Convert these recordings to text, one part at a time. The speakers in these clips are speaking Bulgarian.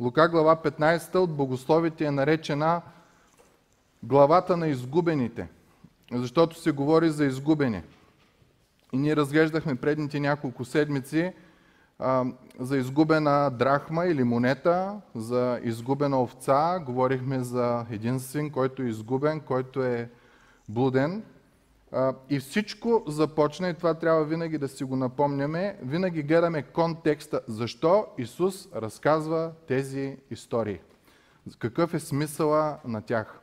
Лука глава 15 от богословите е наречена главата на изгубените, защото се говори за изгубени. И ние разглеждахме предните няколко седмици за изгубена драхма или монета, за изгубена овца. Говорихме за един син, който е изгубен, който е блуден. И всичко започна, и това трябва винаги да си го напомняме, винаги гледаме контекста. Защо Исус разказва тези истории? Какъв е смисъла на тях?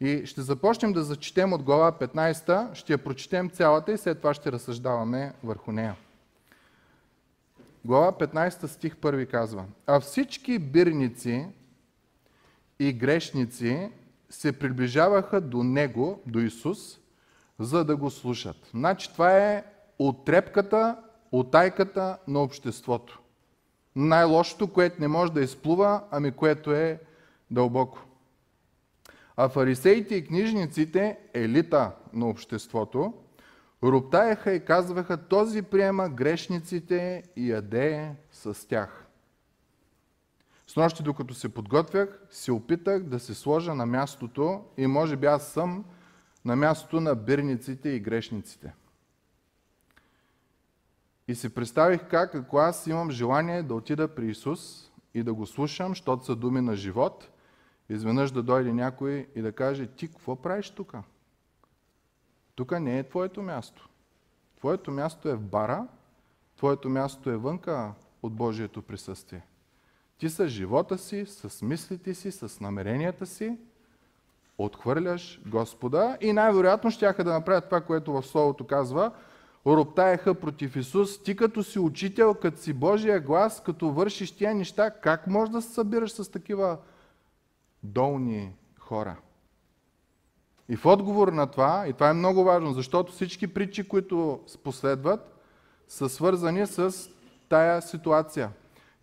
И ще започнем да зачетем от глава 15, ще я прочетем цялата и след това ще разсъждаваме върху нея. Глава 15 стих 1 казва: А всички бирници и грешници се приближаваха до Него, до Исус, за да го слушат. Значи това е отрепката, утайката на обществото. Най-лошото, което не може да изплува, ами което е дълбоко. А фарисеите и книжниците, елита на обществото, роптаеха и казваха: този приема грешниците и яде с тях. Снощи, докато се подготвях, се опитах да се сложа на мястото и може би аз съм на мястото на бирниците и грешниците. И се представих как, ако аз имам желание да отида при Исус и да го слушам, защото са думи на живот, изведнъж да дойде някой и да каже: ти какво правиш тук? Тук не е твоето място. Твоето място е в бара, твоето място е вънка от Божието присъствие. Ти с живота си, с мислите си, с намеренията си отхвърляш Господа, и най-вероятно щяха да направят това, което в Словото казва. Роптаеха против Исус: ти като си учител, като си Божия глас, като вършиш тия неща, как можеш да се събираш с такива долни хора? И в отговор на това, и това е много важно, защото всички притчи, които последват, са свързани с тая ситуация.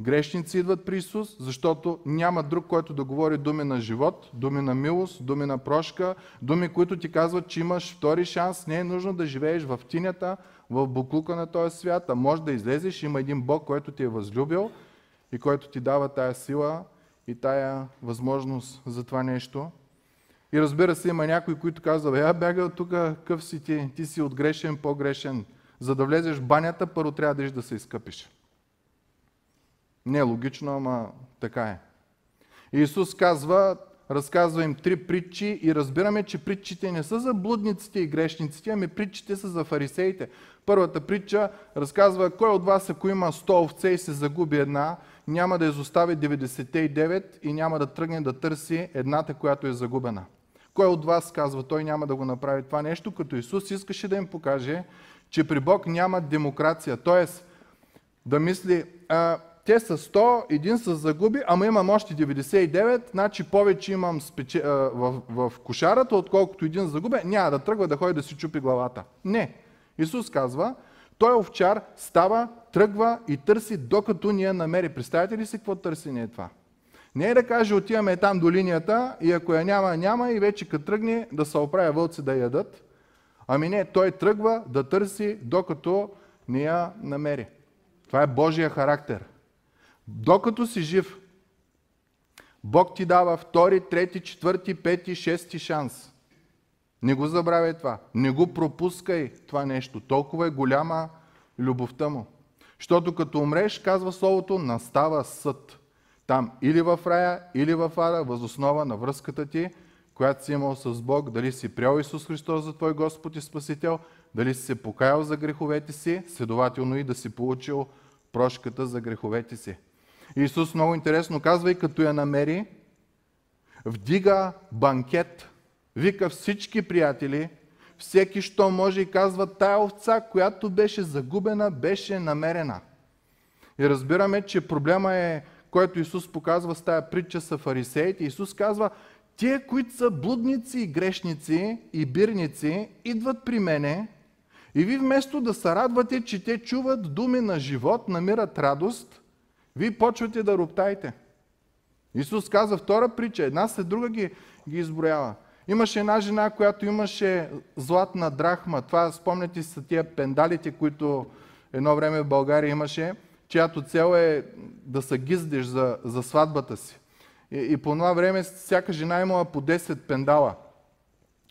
Грешници идват при Исус, защото няма друг, който да говори думи на живот, думи на милост, думи на прошка, думи, които ти казват, че имаш втори шанс, не е нужно да живееш в тинята, в буклука на този свят, а може да излезеш, има един Бог, който ти е възлюбил и който ти дава тая сила и тая възможност за това нещо. И разбира се, има някой, който казва: я бягай от тук, къв си ти, ти си отгрешен, по-грешен. За да влезеш в банята, първо трябва да иш да се изкъпиш. Не е логично, ама така е. Исус казва, разказва им три притчи и разбираме, че притчите не са за блудниците и грешниците, ами притчите са за фарисеите. Първата притча разказва: кой от вас, ако има 100 овце и се загуби една, няма да изостави 99 и няма да тръгне да търси едната, която е загубена? Кой от вас, казва той, няма да го направи това нещо, като Исус искаше да им покаже, че при Бог няма демокрация. Тоест, да мисли: те са 100, един са загуби, ама имам още 99, значи повече имам в кошарата, отколкото един загубен, няма да тръгва да ходи да си чупи главата. Не. Исус казва: той овчар става, тръгва и търси, докато ни я намери. Представете ли си какво търси не е това? Не е да каже: отиваме там до линията и ако я няма, няма, и вече като тръгне да се оправя вълци да ядат. Ами не, той тръгва да търси, докато ни я намери. Това е Божия характер. Докато си жив, Бог ти дава втори, трети, четвърти, пети, шести шанс. Не го забравяй това. Не го пропускай това нещо. Толкова е голяма любовта му. Защото като умреш, казва Словото, настава съд. Там или в рая, или в ада, въз основа на връзката ти, която си имал с Бог, дали си приел Исус Христос за твой Господ и Спасител, дали си се покаял за греховете си, следователно и да си получил прошката за греховете си. Исус много интересно казва: и като я намери, вдига банкет. Вика всички приятели, всеки що може, и казва: тая овца, която беше загубена, беше намерена. И разбираме, че проблема е, който Исус показва с тая притча, са фарисеите. Исус казва: тие, които са блудници и грешници и бирници, идват при мене, и ви вместо да се радвате, че те чуват думи на живот, намират радост, ви почвате да роптаете. Исус каза втора притча, една след друга ги изброява. Имаше една жена, която имаше златна драхма. Това, спомняте си, са тия пендалите, които едно време в България имаше, чиято цел е да се гиздиш за сватбата си. И по това време всяка жена имала по 10 пендала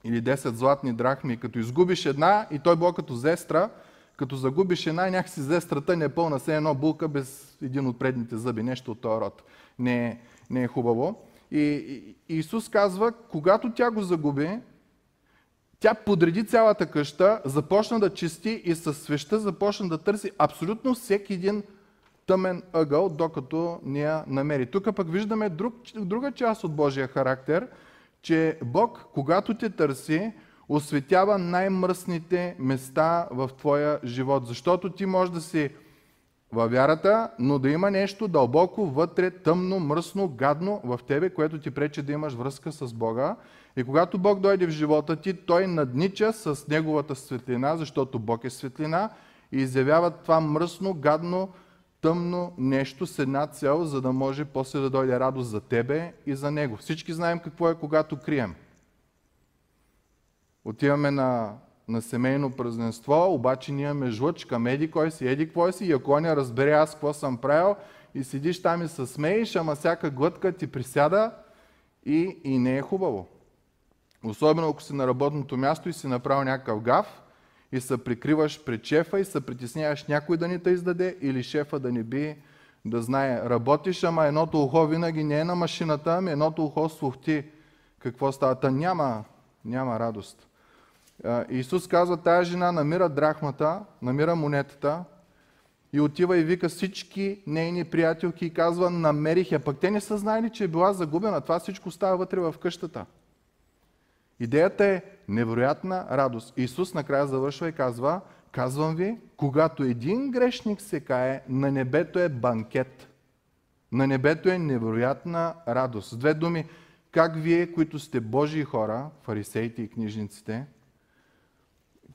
или 10 златни драхми. Като изгубиш една, и той било като зестра, като загубиш една, някакси зестрата не е пълна, се едно булка без един от предните зъби, нещо от този род. Не е хубаво. И Исус казва, когато тя го загуби, тя подреди цялата къща, започна да чисти и със свещта започна да търси абсолютно всеки един тъмен ъгъл, докато не я намери. Тук пък виждаме друга част от Божия характер, че Бог, когато те търси, осветява най-мръсните места в твоя живот. Защото ти можеш да си във вярата, но да има нещо дълбоко, вътре, тъмно, мръсно, гадно в тебе, което ти пречи да имаш връзка с Бога. И когато Бог дойде в живота ти, той наднича с неговата светлина, защото Бог е светлина, и изявява това мръсно, гадно, тъмно нещо с една цел, за да може после да дойде радост за тебе и за него. Всички знаем какво е, когато крием. Отиваме на семейно празненство, обаче ние имаме жлъч към еди кой си, еди кой си, и ако не разбере аз какво съм правил, и седиш там и се смееш, ама всяка глътка ти присяда и не е хубаво. Особено ако си на работното място и си направил някакъв гаф и се прикриваш пред шефа и се притесняваш някой да ни те издаде или шефа да не би да знае. Работиш, ама едното ухо винаги не е на машината, ами едното ухо слухти. Какво става? Та няма радост. Исус казва, тая жена намира драхмата, намира монетата и отива и вика всички нейни приятелки и казва, намерих я. Пък те не са знаели, че е била загубена. Това всичко става вътре в къщата. Идеята е невероятна радост. Исус накрая завършва и казва, казвам ви, когато един грешник се кае, на небето е банкет. На небето е невероятна радост. С две думи, как вие, които сте Божии хора, фарисеите и книжниците,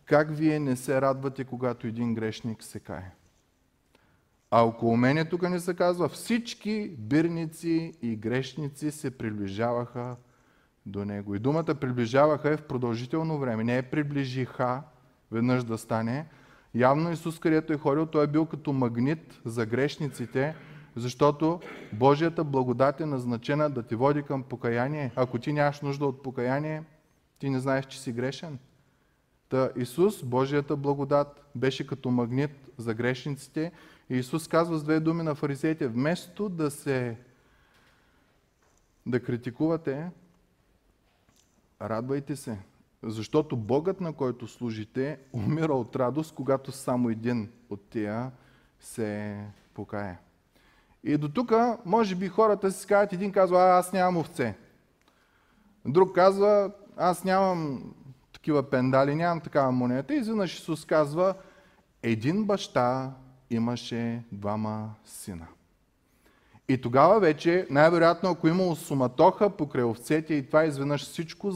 как вие не се радвате, когато един грешник се кае? А около мене тук не се казва, всички бирници и грешници се приближаваха до него. И думата приближаваха е в продължително време. Не е приближиха, веднъж да стане. Явно Исус, където е ходил, той е бил като магнит за грешниците, защото Божията благодат е назначена да ти води към покаяние. Ако ти нямаш нужда от покаяние, ти не знаеш, че си грешен. Та Исус, Божията благодат, беше като магнит за грешниците. И Исус казва с две думи на фарисеите, вместо да критикувате, радвайте се, защото Богът, на който служите, умира от радост, когато само един от тия се покае. И до тук, може би, хората си казват, един казва, аз нямам овце. Друг казва, аз нямам такива пендали, нямам такава монета. И изведнъж Исус казва, един баща имаше двама сина. И тогава вече, най-вероятно, ако имало суматоха покрай овцете и това, изведнъж всичко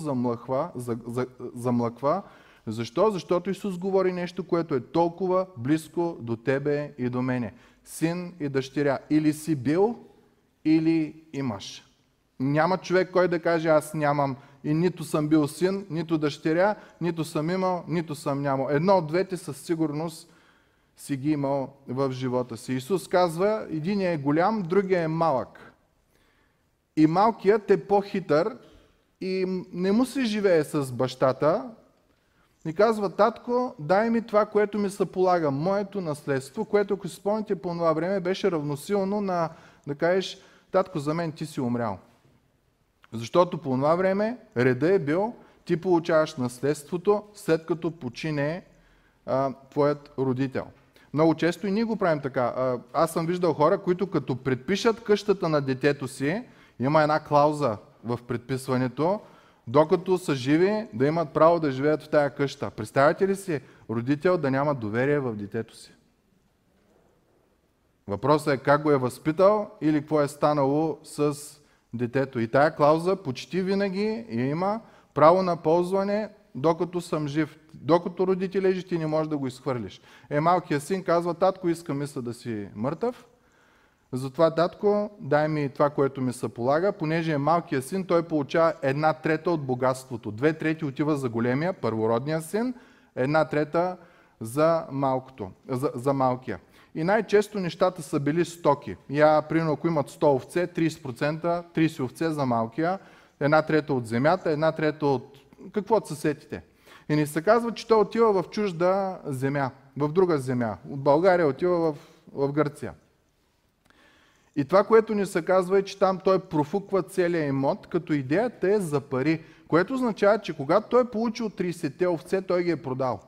замлъква. Защо? Защото Исус говори нещо, което е толкова близко до тебе и до мене. Син и дъщеря. Или си бил, или имаш. Няма човек, кой да каже, аз нямам. И нито съм бил син, нито дъщеря, нито съм имал, нито съм нямал. Едно от двете със сигурност си ги имал в живота си. Исус казва, единият е голям, другия е малък. И малкият е по-хитър и не му се живее с бащата. И казва, татко, дай ми това, което ми се полага, моето наследство, което, ако си спомните, по това време беше равносилно на да кажеш, татко, за мен ти си умрял. Защото по това време реда е бил, ти получаваш наследството, след като почине твоят родител. Много често и ние го правим така. Аз съм виждал хора, които като предпишат къщата на детето си, има една клауза в предписването, докато са живи, да имат право да живеят в тая къща. Представяте ли си родител да няма доверие в детето си? Въпросът е как го е възпитал или какво е станало с детето. И тая клауза почти винаги има право на ползване, докато съм жив. Докато родители лежи, ти не можеш да го изхвърлиш. Малкият син казва, татко, иска ми се да си мъртъв, затова, татко, дай ми това, което ми се полага. Понеже е малкият син, той получава 1/3 от богатството. 2/3 отива за големия, първородния син, 1/3 за малкия. и най-често нещата са били стоки. Я, примерно, ако имат 100 овце, 30%, 30 овце за малкия, една трета от земята, една трета от каквото се сетите. И ни се казва, че той отива в чужда земя, в друга земя. От България отива в Гърция. И това, което ни се казва е, че там той профуква целия имот, като идеята е за пари, което означава, че когато той е получил 30-те овце, той ги е продал.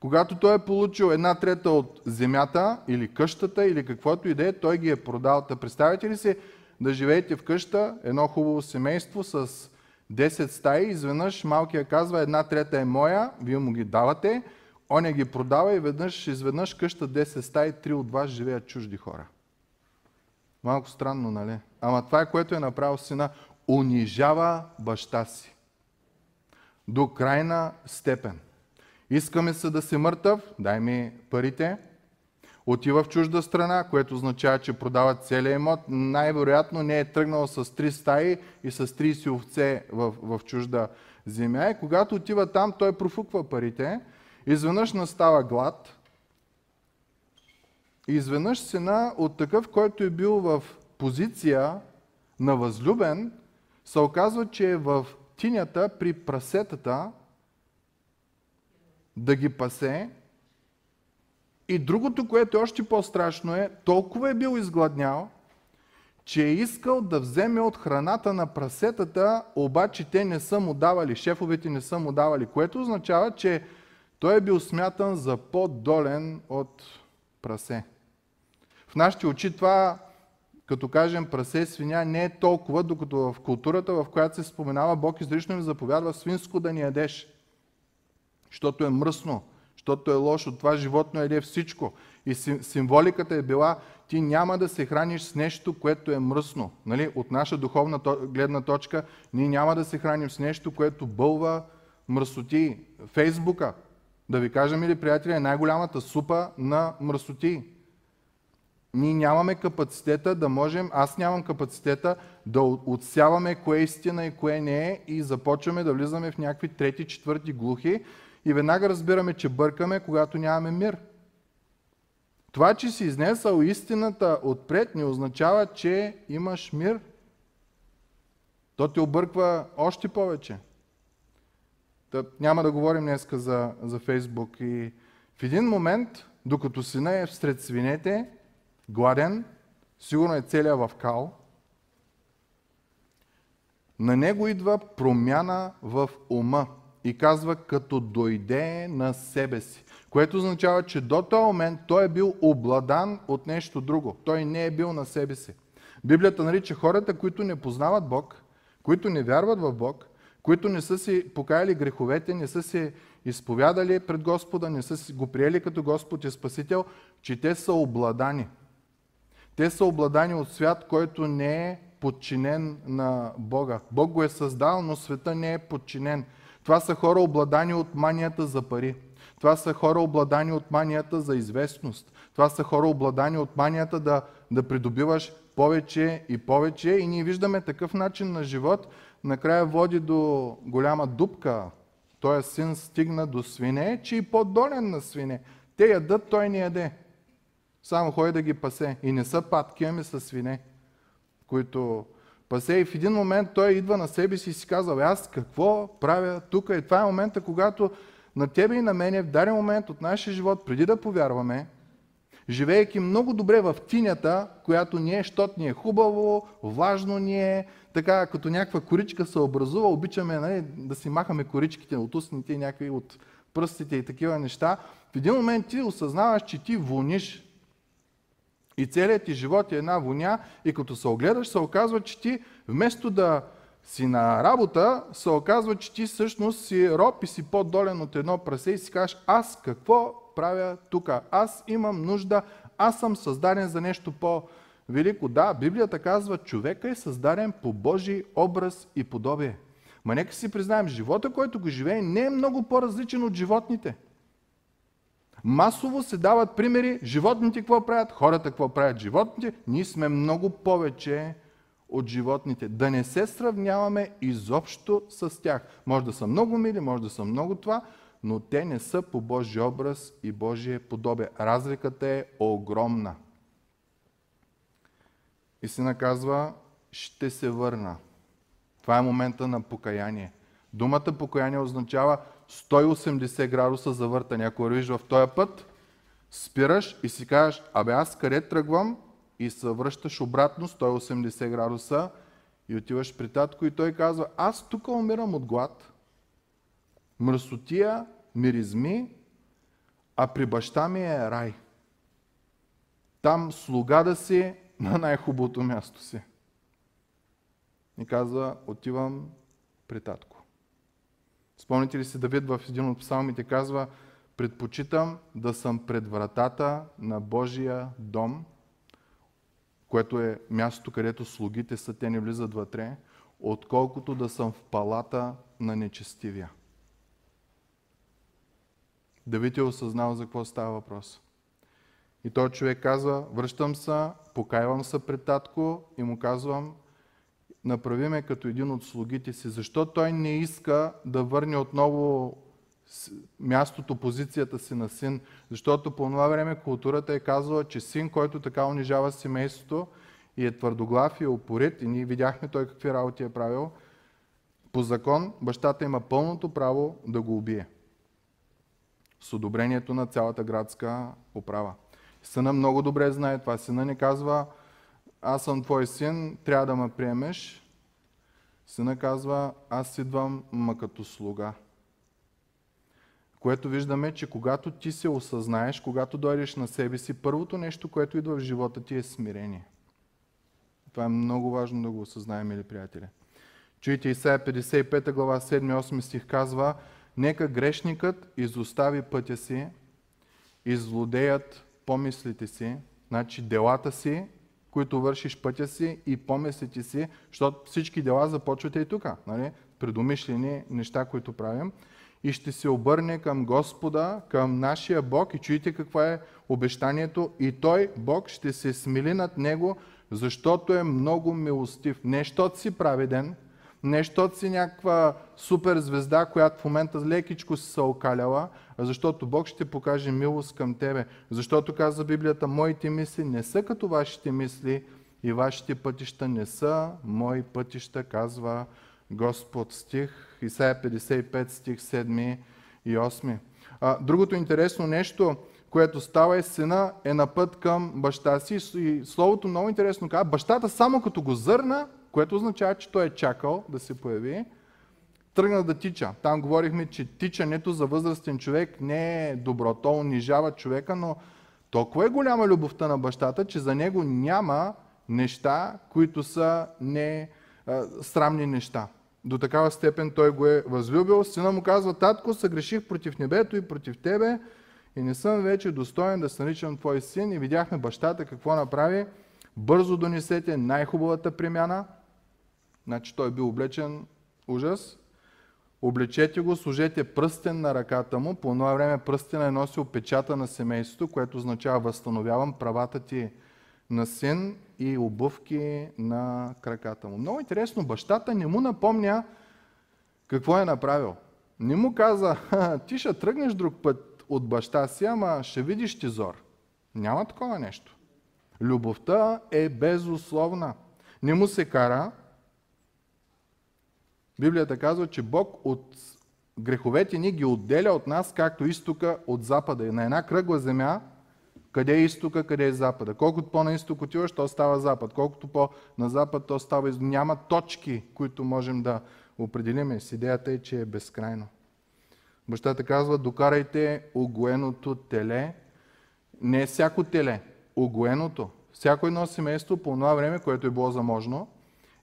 Когато той е получил една трета от земята или къщата или каквото и да е, той ги е продал. Та представете ли си да живеете в къща, едно хубаво семейство с 10 стаи, изведнъж малкият казва, една трета е моя, вие му ги давате, он я ги продава и изведнъж къща 10 стаи, 3 от вас живеят чужди хора. Малко странно, нали? Ама това е, което е направил сина. Унижава баща си. До крайна степен. Искаме се да си мъртъв, дай ми парите. Отива в чужда страна, което означава, че продава целия имот. Най-вероятно не е тръгнал с 3 стаи и с 30 овце в чужда земя. И когато отива там, той профуква парите. Изведнъж настава глад. И изведнъж сина от такъв, който е бил в позиция на възлюбен, се оказва, че е в тинята при прасетата да ги пасе. И другото, което още по-страшно е, толкова е бил изгладнял, че е искал да вземе от храната на прасетата, обаче те не са му давали, шефовете не са му давали, което означава, че той е бил смятан за по-долен от прасе. В нашите очи това, като кажем прасе, свиня, не е толкова, докато в културата, в която се споменава, Бог изрично ми заповядва свинско да ни ядеш. Защото е мръсно, защото е лошо, това животно еде всичко. И символиката е била, ти няма да се храниш с нещо, което е мръсно. Нали? От наша духовна гледна точка, ние няма да се храним с нещо, което бълва мръсоти. Фейсбука, да ви кажа, мили приятели, е най-голямата супа на мръсоти. Ние нямаме капацитета да можем, аз нямам капацитета да отсяваме кое е истина и кое не е и започваме да влизаме в някакви трети, четвърти глухи и веднага разбираме, че бъркаме, когато нямаме мир. Това, че си изнесъл истината отпред, не означава, че имаш мир. То те обърква още повече. Няма да говорим днеска за Фейсбук. И в един момент, докато сина е всред свинете, гладен, сигурно е целия в кал, на него идва промяна в ума и казва, като дойде на себе си. Което означава, че до този момент той е бил обладан от нещо друго. Той не е бил на себе си. Библията нарича хората, които не познават Бог, които не вярват в Бог, които не са си покаяли греховете, не са си изповядали пред Господа, не са си го приели като Господ и Спасител, че те са обладани. Те са обладани от свят, който не е подчинен на Бога. Бог го е създал, но света не е подчинен. Това са хора обладани от манията за пари. Това са хора обладани от манията за известност. Това са хора обладани от манията да придобиваш повече и повече. И ние виждаме такъв начин на живот, накрая води до голяма дупка. Той син стигна до свине, че и по-долен на свине. Те ядат, той не яде. Само ходи да ги пасе. И не са патки, ами са свине, които пасе. И в един момент той идва на себе си и си казва, аз какво правя тук? И това е момента, когато на тебе и на мене в даден момент от нашия живот, преди да повярваме, живеейки много добре в тинята, която ни е, защото ни е хубаво, влажно ни е, така като някаква коричка се образува, обичаме да си махаме коричките от устните, някакви от пръстите и такива неща. В един момент ти осъзнаваш, че ти вониш и целият ти живот е една воня и като се огледаш, се оказва, че ти вместо да си на работа, се оказва, че ти всъщност си роб и си по-долен от едно прасе и си кажеш, аз какво правя тук? Аз имам нужда, аз съм създаден за нещо по-велико. Да, Библията казва, човека е създаден по Божий образ и подобие. Ма нека си признаем, живота, който го живее, не е много по-различен от животните. Масово се дават примери, животните какво правят, хората какво правят, животните. Ние сме много повече от животните. Да не се сравняваме изобщо с тях. Може да са много мили, може да са много това, но те не са по Божи образ и Божие подобие. Разликата е огромна. Истина казва, ще се върна. Това е момента на покаяние. Думата покаяние означава 180 градуса завъртане. Ако вървиш в този път, спираш и си кажеш, абе аз къде тръгвам? И се връщаш обратно 180 градуса и отиваш при татко и той казва, аз тук умирам от глад, мръсотия, миризми, а при баща ми е рай. Там слуга да си на най-хубавото място си. И казва, отивам при татко. Спомните ли си, Давид в един от псалмите казва, предпочитам да съм пред вратата на Божия дом, което е място, където слугите са, те не влизат вътре, отколкото да съм в палата на нечестивия. Давид е осъзнал за какво става въпрос. И той човек казва, връщам се, покайвам се пред татко и му казвам, направи ме като един от слугите си. Защо той не иска да върне отново мястото, позицията си на син? Защото по това време културата е казала, че син, който така унижава семейството и е твърдоглав и е упорит, и ние видяхме той какви работи е правил, по закон бащата има пълното право да го убие. С одобрението на цялата градска управа. Сина много добре знае това. Сина не казва, аз съм твой син, трябва да ме приемеш. Сина казва, аз идвам, ма като слуга. Което виждаме, че когато ти се осъзнаеш, когато дойдеш на себе си, първото нещо, което идва в живота ти е смирение. Това е много важно да го осъзнаем, мили приятели. Чуйте, Исая 55 глава 7-8 стих казва, нека грешникът изостави пътя си, излодеят помислите си, значи делата си, които вършиш пътя си и помислите си, защото всички дела започвате и тук, нали? Предумишлени неща, които правим. И ще се обърне към Господа, към нашия Бог и чуйте какво е обещанието. И Той, Бог, ще се смили над Него, защото е много милостив. Не защото си праведен, не защото си някаква супер звезда, която в момента лекичко си се окаляла, а защото Бог ще покаже милост към тебе. Защото казва Библията, моите мисли не са като вашите мисли и вашите пътища не са мои пътища, казва Господ. Стих Исая 55, стих 7 и 8. Другото интересно нещо, което става е, сина е на път към баща си и словото много интересно казва, бащата само като го зърна, което означава, че той е чакал да се появи, тръгна да тича. Там говорихме, че тичането за възрастен човек не е добро, то унижава човека, но толкова е голяма любовта на бащата, че за него няма неща, които са не срамни неща. До такава степен той го е възлюбил. Сина му казва, татко, съгреших против небето и против тебе и не съм вече достоен да се наричам твой син. И видяхме бащата какво направи. Бързо донесете най-хубавата премяна. Значи той бил облечен ужас. Облечете го, сложете пръстен на ръката му. По това време пръстена е носил печата на семейството, което означава възстановявам правата ти на син и обувки на краката му. Много интересно, бащата не му напомня какво е направил. Не му каза, ти ще тръгнеш друг път от баща си, ама ще видиш ти зор. Няма такова нещо. Любовта е безусловна. Не му се кара. Библията казва, че Бог от греховете ни ги отделя от нас, както изтока от запада. И на една кръгла земя, къде е изтока, къде е запада. Колкото по-на изток отиваш, то става запад. Колкото по-на запад, то става изток. Няма точки, които можем да определим. С идеята е, че е безкрайно. Бащата казва, докарайте огоеното теле. Не всяко теле, огоеното. Всяко едно семейство по това време, което е било заможно,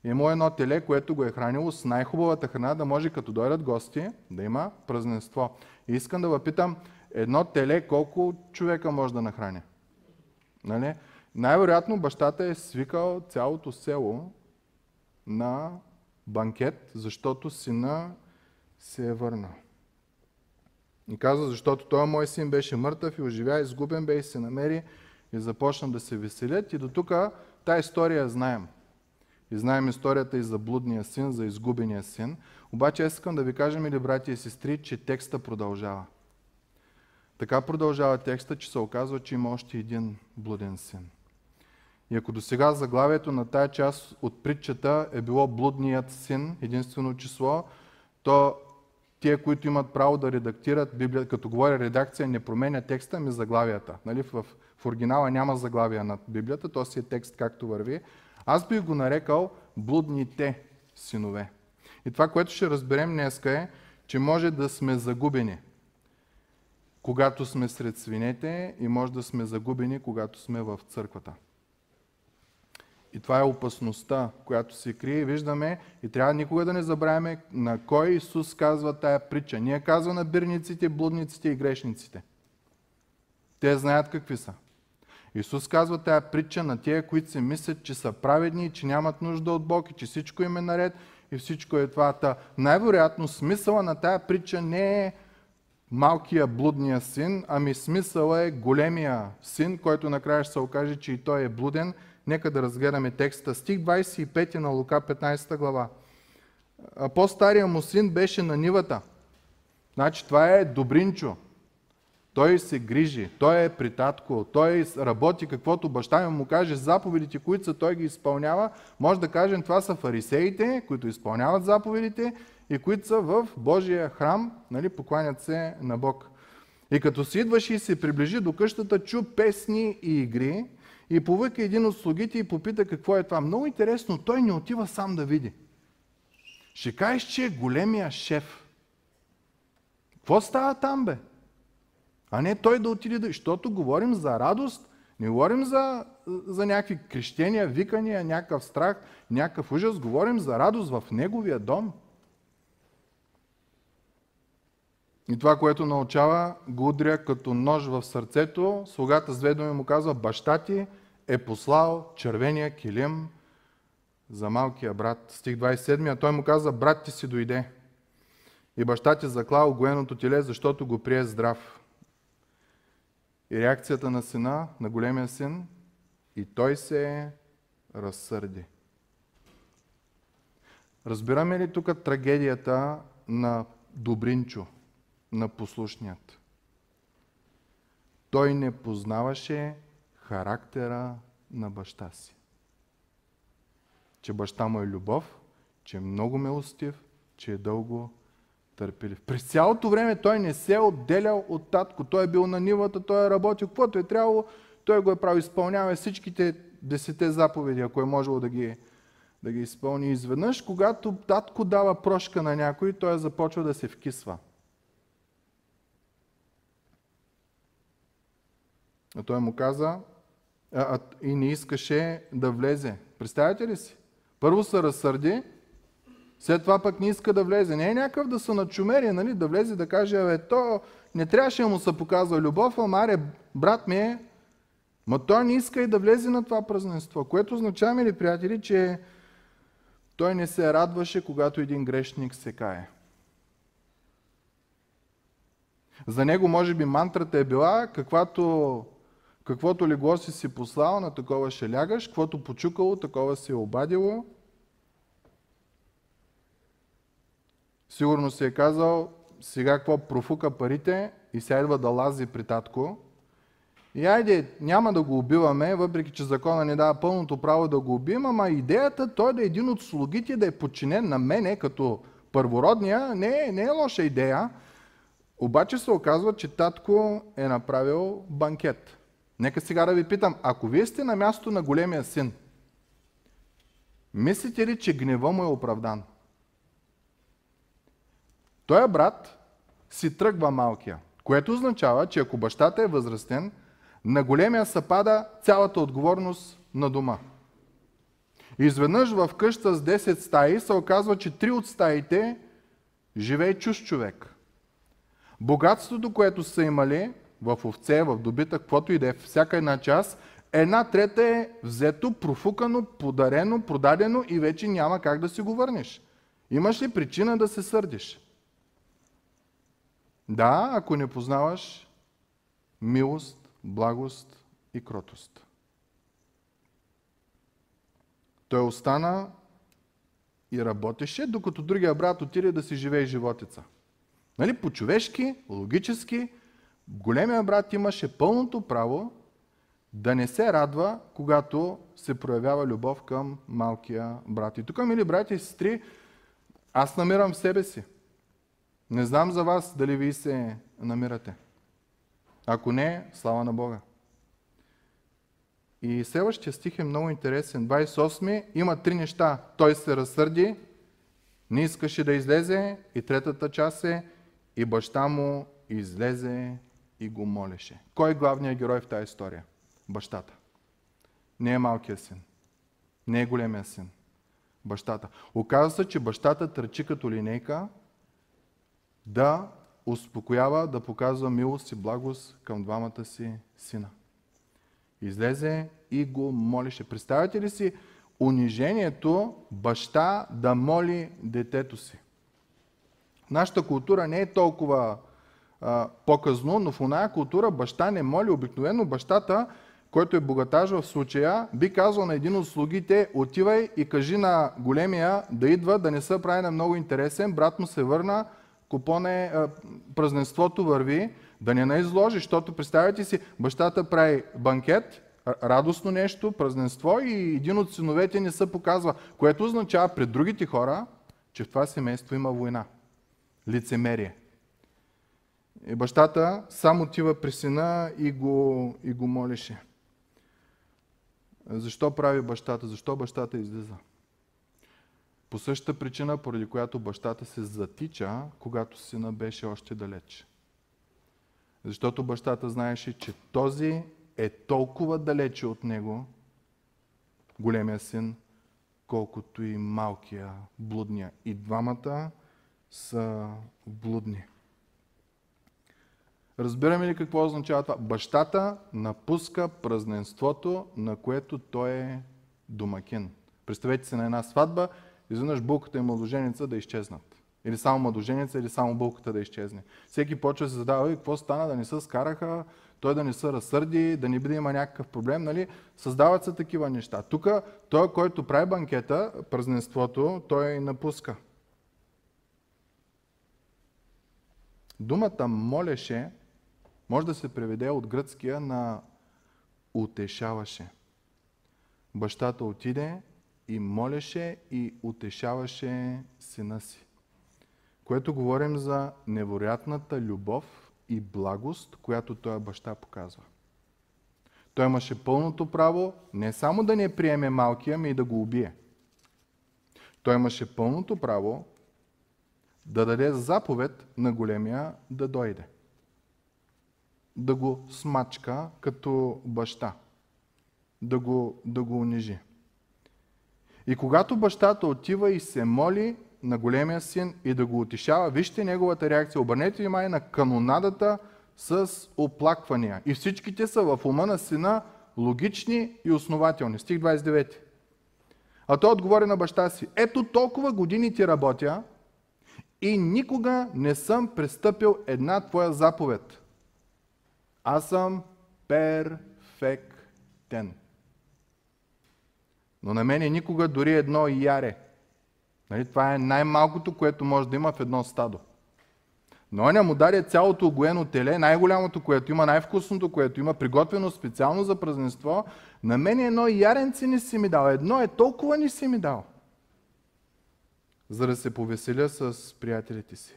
има едно теле, което го е хранило с най-хубавата храна, да може като дойдат гости, да има празненство. И искам да въпитам, едно теле колко човека може да нахраня? Нали? Най-вероятно бащата е свикал цялото село на банкет, защото сина се е върнал. И казва, защото той мой син беше мъртъв и оживя, изгубен бе и се намери и започна да се веселят. И до тук тая история знаем. И знаем историята и за блудния син, за изгубения син. Обаче аз искам да ви кажа, мили братя и сестри, че текста продължава. Така продължава текста, че се оказва, че има още един блуден син. И ако досега заглавието на тая част от притчата е било блудният син, единствено число, то тие, които имат право да редактират Библията, като говоря редакция, не променя текста, ми заглавията. Нали? В оригинала няма заглавия на Библията, то си е текст както върви. Аз бих го нарекал блудните синове. И това, което ще разберем днеска е, че може да сме загубени, когато сме сред свинете, и може да сме загубени, когато сме в църквата. И това е опасността, която се крие. Виждаме и трябва никога да не забравяме на кой Исус казва тая притча. Ние казва на бирниците, блудниците и грешниците. Те знаят какви са. Исус казва тая притча на тия, които си мислят, че са праведни и че нямат нужда от Бог и че всичко им е наред и всичко е това. Най-вероятно смисъла на тая притча не е малкия блудния син, ами смисъла е големия син, който накрая ще се окаже, че и той е блуден. Нека да разгледаме текста. Стих 25 на Лука 15 глава. А по-стария му син беше на нивата. Значи това е добринчо. Той се грижи, той е при татко, той работи каквото баща му каже, заповедите, които са, той ги изпълнява. Може да кажем, това са фарисеите, които изпълняват заповедите и които са в Божия храм, нали, покланят се на Бог. И като си идваше и се приближи до къщата, чу песни и игри, и повика един от слугите и попита какво е това. Много интересно, той не отива сам да види. Ще кажеш, че е големия шеф. Какво става там, бе? А не той да отиде да... Защото говорим за радост, не говорим за някакви крещения, викания, някакъв страх, някакъв ужас. Говорим за радост в неговия дом. И това, което научава, го удря като нож в сърцето. Слугата с две думи му казва: баща ти е послал червения килим за малкия брат. Стих 27, а той му каза: брат ти си дойде. И баща ти закла огоеното теле, защото го прие здрав. И реакцията на сина, на големия син: и той се разсърди. Разбираме ли тук трагедията на добринчо, на послушният? Той не познаваше характера на баща си. Че баща му е любов, че е много милостив, че е дълго търпелив. През цялото време той не се е отделял от татко. Той е бил на нивата, той е работил каквото е трябвало, той го е правил, изпълнява всичките 10 заповеди, ако е можело да ги изпълни. Изведнъж, когато татко дава прошка на някой, той започва да се вкисва. А той му каза и не искаше да влезе. Представете ли си? Първо се разсърди, след това пък не иска да влезе. Не е някакъв да се начумери, нали? Да влезе да каже: то не трябваше да му се показва любов, ама аре, брат ми е. Ма той не иска и да влезе на това празненство. Което означава, мили приятели, че той не се радваше, когато един грешник се кае. За него, може би, мантрата е била: каквото легло си послал, на такова ще лягаш, каквото почукало, такова си е обадило. Сигурно си е казал: сега какво, профука парите и сега идва да лази при татко. И айде, няма да го убиваме, въпреки че закона не дава пълното право да го убим, ама идеята той да е един от слугите, да е подчинен на мене като първородния, не е лоша идея. Обаче се оказва, че татко е направил банкет. Нека сега да ви питам, ако вие сте на място на големия син, мислите ли, че гнева му е оправдан? Той брат си тръгва малкия, което означава, че ако бащата е възрастен, на големия се пада цялата отговорност на дома. Изведнъж в къща с 10 стаи се оказва, че 3 от стаите живее чужд човек. Богатството, което са имали в овце, в добитък, каквото и да е, всяка една част, 1/3 е взето, профукано, подарено, продадено и вече няма как да си го върнеш. Имаш ли причина да се сърдиш? Да, ако не познаваш милост, благост и кротост. Той остана и работеше, докато другия брат отиде да си живее животица. Нали? По-човешки, логически, големия брат имаше пълното право да не се радва, когато се проявява любов към малкия брат. И тук, мили брати и сестри, аз намирам в себе си. Не знам за вас дали вие се намирате. Ако не, слава на Бога. И следващия стих е много интересен. 28 има три неща. Той се разсърди, не искаше да излезе, и третата част е и баща му излезе и го молеше. Кой е главният герой в тази история? Бащата. Не е малкият син. Не е големия син. Бащата. Оказва се, че бащата тръчи като линейка да успокоява, да показва милост и благост към двамата си сина. Излезе и го молеше. Представете ли си унижението баща да моли детето си? Нашата култура не е толкова показно, но в оная култура баща не моли. Обикновено бащата, който е богатаж в случая, би казал на един от слугите: отивай и кажи на големия да идва, да не се прави на много интересен, брат му се върна, купоне, празненството върви, да не наизложи, защото представете си, бащата прави банкет, радостно нещо, празненство, и един от синовете не се показва, което означава пред другите хора, че в това семейство има война, лицемерие. И бащата сам отива при сина и го молеше. Защо прави бащата? Защо бащата излиза? По същата причина, поради която бащата се затича, когато сина беше още далеч. Защото бащата знаеше, че този е толкова далече от него, големия син, колкото и малкия, блудния. И двамата са блудни. Разбираме ли какво означава това? Бащата напуска празненството, на което той е домакин. Представете си на една сватба, изведнъж булката и младоженица да изчезнат. Или само младоженица, или само булката да изчезне. Всеки почва да се задава: какво стана, да не се скараха, той да не се разсърди, да не биде има някакъв проблем, нали? Създават се такива неща. Тук той, който прави банкета, празненството, той напуска. Думата молеше може да се преведе от гръцкия на утешаваше. Бащата отиде и молеше и утешаваше сина си. Което говорим за невероятната любов и благост, която той баща показва. Той имаше пълното право не само да не приеме малкия, но и да го убие. Той имаше пълното право да даде заповед на големия да дойде. Да го смачка като баща. Да го унижи. И когато бащата отива и се моли на големия син и да го утешава, вижте неговата реакция. Обърнете внимание на канонадата с оплаквания. И всичките са в ума на сина логични и основателни. Стих 29. А той отговори на баща си: ето толкова години ти работя и никога не съм престъпил една твоя заповед. Аз съм перфектен. Но на мене никога дори едно яре. Нали? Това е най-малкото, което може да има в едно стадо. Но оня му даде цялото огоено теле, най-голямото, което има, най-вкусното, което има, приготвено специално за празненство. На мене едно яренце не си ми дал, едно е толкова не си ми дал, за да се повеселя с приятелите си.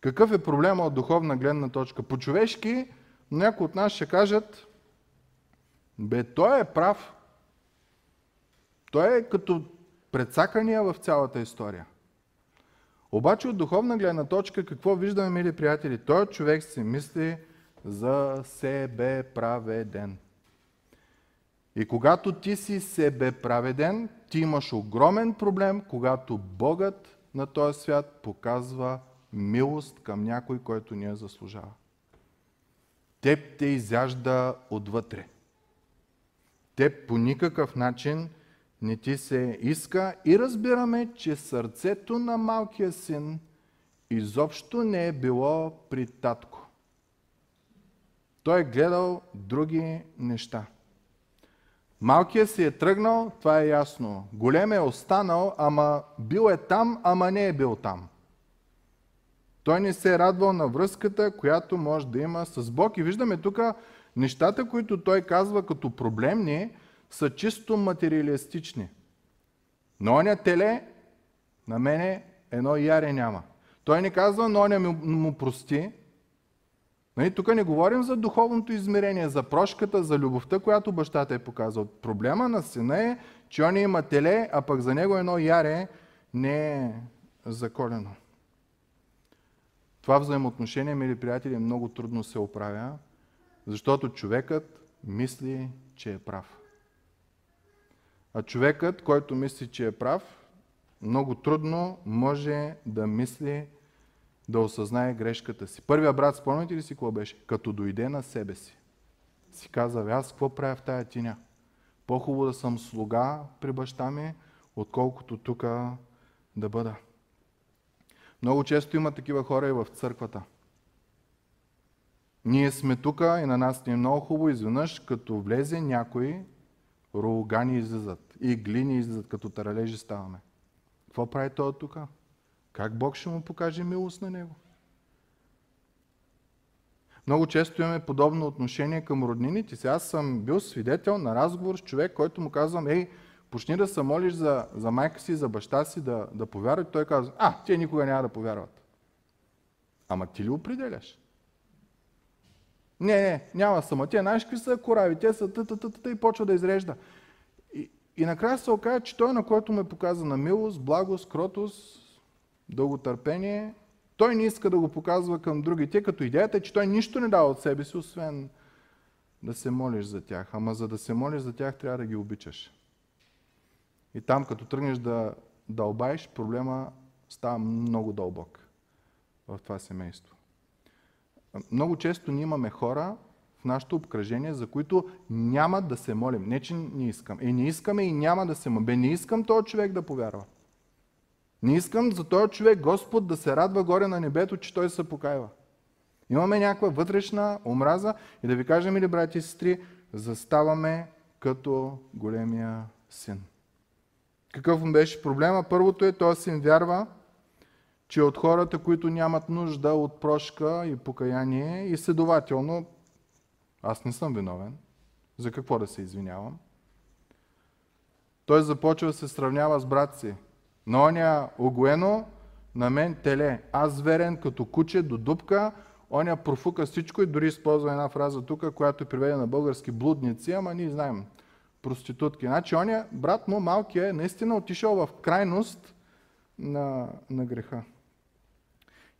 Какъв е проблема от духовна гледна точка? По-човешки някои от нас ще кажат: бе, той е прав. Той е като прецакания в цялата история. Обаче от духовна гледна точка какво виждаме, мили приятели? Той човек си мисли за себе праведен. И когато ти си себе праведен, ти имаш огромен проблем, когато Богът на този свят показва милост към някой, който не я заслужава. Теб те изяжда отвътре. Те по никакъв начин не ти се иска, и разбираме, че сърцето на малкия син изобщо не е било при татко. Той е гледал други неща. Малкият си е тръгнал, това е ясно. Голем е останал, ама бил е там, ама не е бил там. Той не се е радвал на връзката, която може да има с Бог. И виждаме тук нещата, които той казва като проблемни, са чисто материалистични. Но оня теле, на мене едно яре няма. Той не казва, но оня му прости. Тук не говорим за духовното измерение, за прошката, за любовта, която бащата е показал. Проблема на сина е, че он има теле, а пък за него едно яре не е заколено. Това взаимоотношение, мили приятели, много трудно се оправя, защото човекът мисли, че е прав. А човекът, който мисли, че е прав, много трудно може да мисли, да осъзнае грешката си. Първия брат, спомняте ли си какво беше? Като дойде на себе си, си каза, аз какво правя в тая тиня? По-хубаво да съм слуга при баща ми, отколкото тук да бъда. Много често има такива хора и в църквата. Ние сме тук и на нас ни е много хубаво. Изведнъж, като влезе някой, рогани излизат и глини излизат, като таралежи ставаме. Какво прави той тук? Как Бог ще му покаже милост на него? Много често имаме подобно отношение към роднините си. Аз съм бил свидетел на разговор с човек, който му казвам, почни да се молиш за майка си, за баща си, да повярват. Той казва, те никога няма да повярват. Ама ти ли определяш? Не, няма сама. Те нашки са корави, те са тътатата и почва да изрежда. И накрая се оказа, че той, на който му е показана милост, благост, кротост, дълготърпение, той не иска да го показва към другите, като идеята е, че той нищо не дава от себе си, освен да се молиш за тях. Ама за да се молиш за тях, трябва да ги обичаш. И там, като тръгнеш да дълбаеш, проблема става много дълбок в това семейство. Много често ние имаме хора в нашето обкръжение, за които няма да се молим. Не, че не искам. Не искаме и няма да се молим. Не искам този човек да повярва. Не искам за този човек Господ да се радва горе на небето, че той се покаява. Имаме някаква вътрешна омраза и да ви кажем, мили брати и сестри, заставаме като големия син. Какъв му беше проблема? Първото е, този син вярва, че от хората, които нямат нужда от прошка и покаяние, и следователно, аз не съм виновен, за какво да се извинявам. Той започва да се сравнява с брат си. На оня огоено, на мен теле. Аз верен като куче до дупка, оня профука всичко и дори използва една фраза тук, която е преведена на български блудници, ама ние знаем. Проститутки. Значи оня брат му малкия е наистина отишъл в крайност на греха.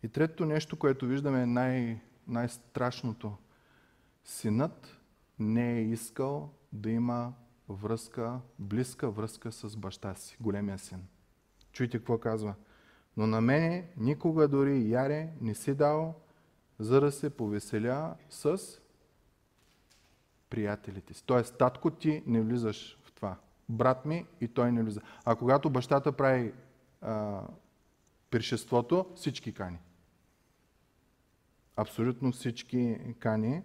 И трето нещо, което виждаме е най-страшното. Синът не е искал да има връзка, близка връзка с баща си, големия син. Чуйте какво казва. Но на мене никога дори яре не си дал, за да се повеселя с приятелите си. Тоест, татко, ти не влизаш в това. Брат ми и той не влиза. А когато бащата прави пиршеството, всички кани. Абсолютно всички кани.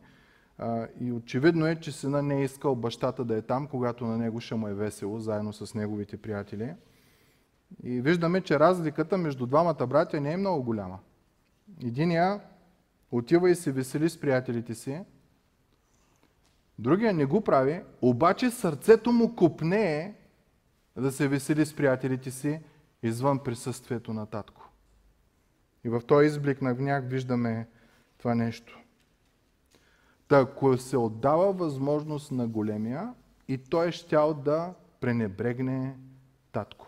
И очевидно е, че сина не е искал бащата да е там, когато на него ще му е весело, заедно с неговите приятели. И виждаме, че разликата между двамата братя не е много голяма. Единия отива и се весели с приятелите си, другия не го прави, обаче сърцето му копнее да се весели с приятелите си извън присъствието на татко. И в този изблик на гняв виждаме това нещо. Та, ако се отдава възможност на големия, и той щял да пренебрегне татко.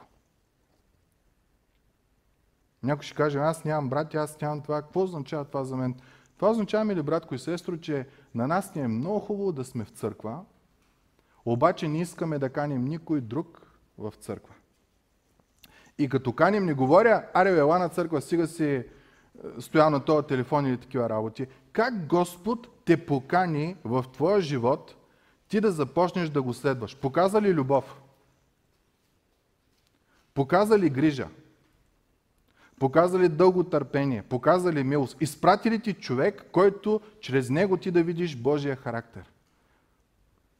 Някой ще каже, аз нямам брат, аз нямам това. Какво означава това за мен? Това означава, мили братко и сестро, че на нас ни е много хубаво да сме в църква, обаче не искаме да каним никой друг в църква. И като каним, не говоря, ела на църква, стига си стоя на този телефон или такива работи. Как Господ те покани в твоя живот, ти да започнеш да го следваш? Показа ли любов? Показа ли грижа? Показа ли дълго търпение? Показа ли милост? Изпрати ли ти човек, който чрез него ти да видиш Божия характер?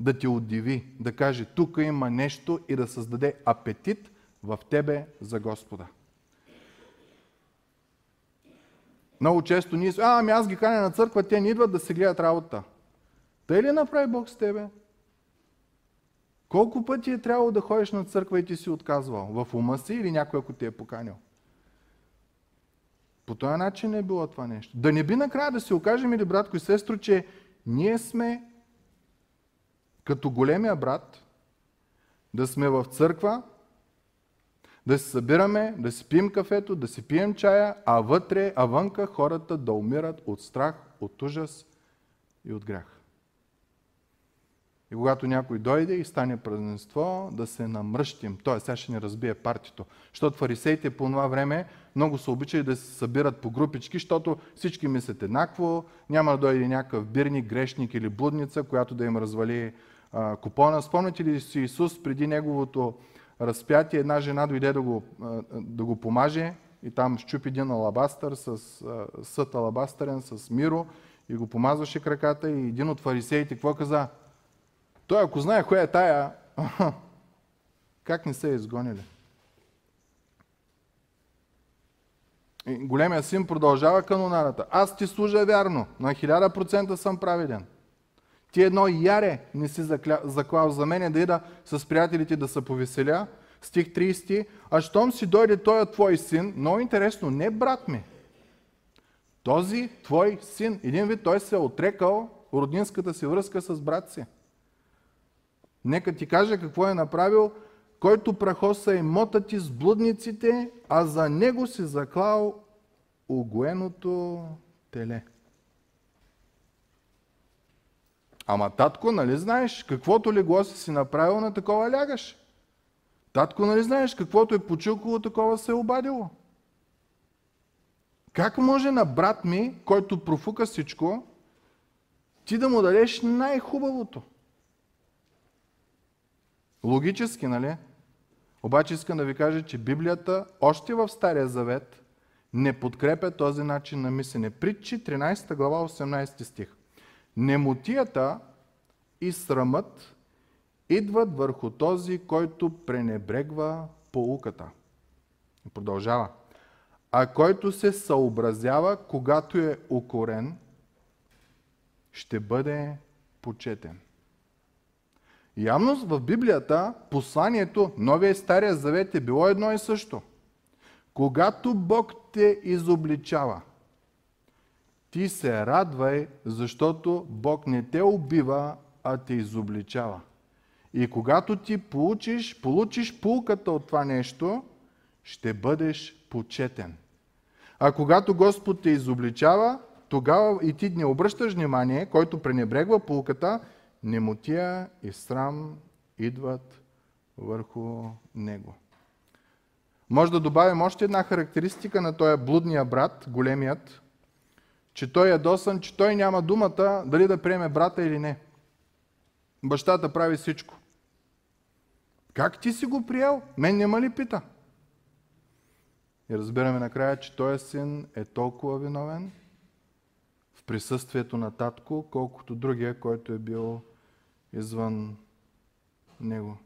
да те удиви, да каже, тук има нещо и да създаде апетит в тебе за Господа. Много често ние са, ами аз ги каня на църква, те не идват да се гледат работа. Тъй ли направи Бог с тебе? Колко пъти е трябвало да ходиш на църква и ти си отказвал? В ума си или някой, ако те е поканил? По този начин е било това нещо. Да не би накрая да се окажем, или братко и сестро, че ние сме като големия брат, да сме в църква, да се събираме, да си пием кафето, да си пием чая, а вътре, а вънка хората да умират от страх, от ужас и от грях. И когато някой дойде и стане празненство, да се намръщим. Той сега ще ни разбие партито. Защото фарисеите по това време много са обичали да се събират по групички, защото всички мислят еднакво, няма да дойде някакъв бирник, грешник или блудница, която да им развали купона. Спомните ли си Исус преди неговото разпятие? Една жена дойде да го помаже и там щупи един алабастър, съд алабастърен с миро и го помазваше краката. И един от фарисеите какво каза? Той, ако знае коя е тая, как не се е изгонили? И големия син продължава канонарата. Аз ти служа вярно, на 1000% съм праведен. Ти едно яре не си заклал за мене да ида с приятелите да се повеселя. Стих 30. А щом си дойде той твой син, много интересно, не брат ми. Този твой син, един вид той се е отрекал роднинската си връзка с брат си. Нека ти кажа какво е направил, който прахоса имота ти с блудниците, а за него си заклал огоеното теле. Ама татко, нали знаеш, каквото легло си направил, на такова лягаш? Татко, нали знаеш, каквото е почукало, такова се е обадило? Как може на брат ми, който профука всичко, ти да му дадеш най-хубавото? Логически, нали? Обаче искам да ви кажа, че Библията още в Стария Завет не подкрепя този начин на мислене. Притчи 13 глава 18 стих. Немотията и срамът идват върху този, който пренебрегва поуката. Продължава. А който се съобразява, когато е укорен, ще бъде почетен. Явно в Библията посланието, Новия и Стария Завет е било едно и също. Когато Бог те изобличава, ти се радвай, защото Бог не те убива, а те изобличава. И когато ти получиш поуката от това нещо, ще бъдеш почетен. А когато Господ те изобличава, тогава и ти не обръщаш внимание, който пренебрегва поуката, немотия и срам идват върху него. Може да добавим още една характеристика на този блудния брат, големият, че той е ядосан, че той няма думата дали да приеме брата или не. Бащата прави всичко. Как ти си го приял? Мен няма ли пита? И разбираме накрая, че този син е толкова виновен в присъствието на татко, колкото другия, който е бил извън него.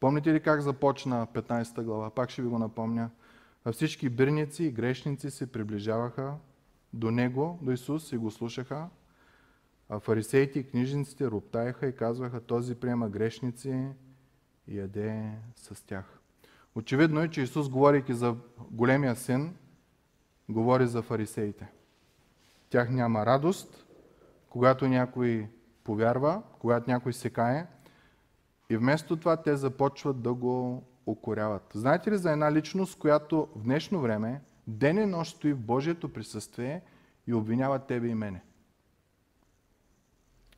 Помните ли как започна 15 глава? Пак ще ви го напомня. Всички бирници и грешници се приближаваха до него, до Исус, и го слушаха. А фарисеите и книжниците роптаеха и казваха, този приема грешници и яде с тях. Очевидно е, че Исус, говорейки за големия син, говори за фарисеите. Тях няма радост, когато някой повярва, когато някой се кае, и вместо това те започват да го укоряват. Знаете ли за една личност, която в днешно време, ден и нощ стои в Божието присъствие и обвинява тебе и мене?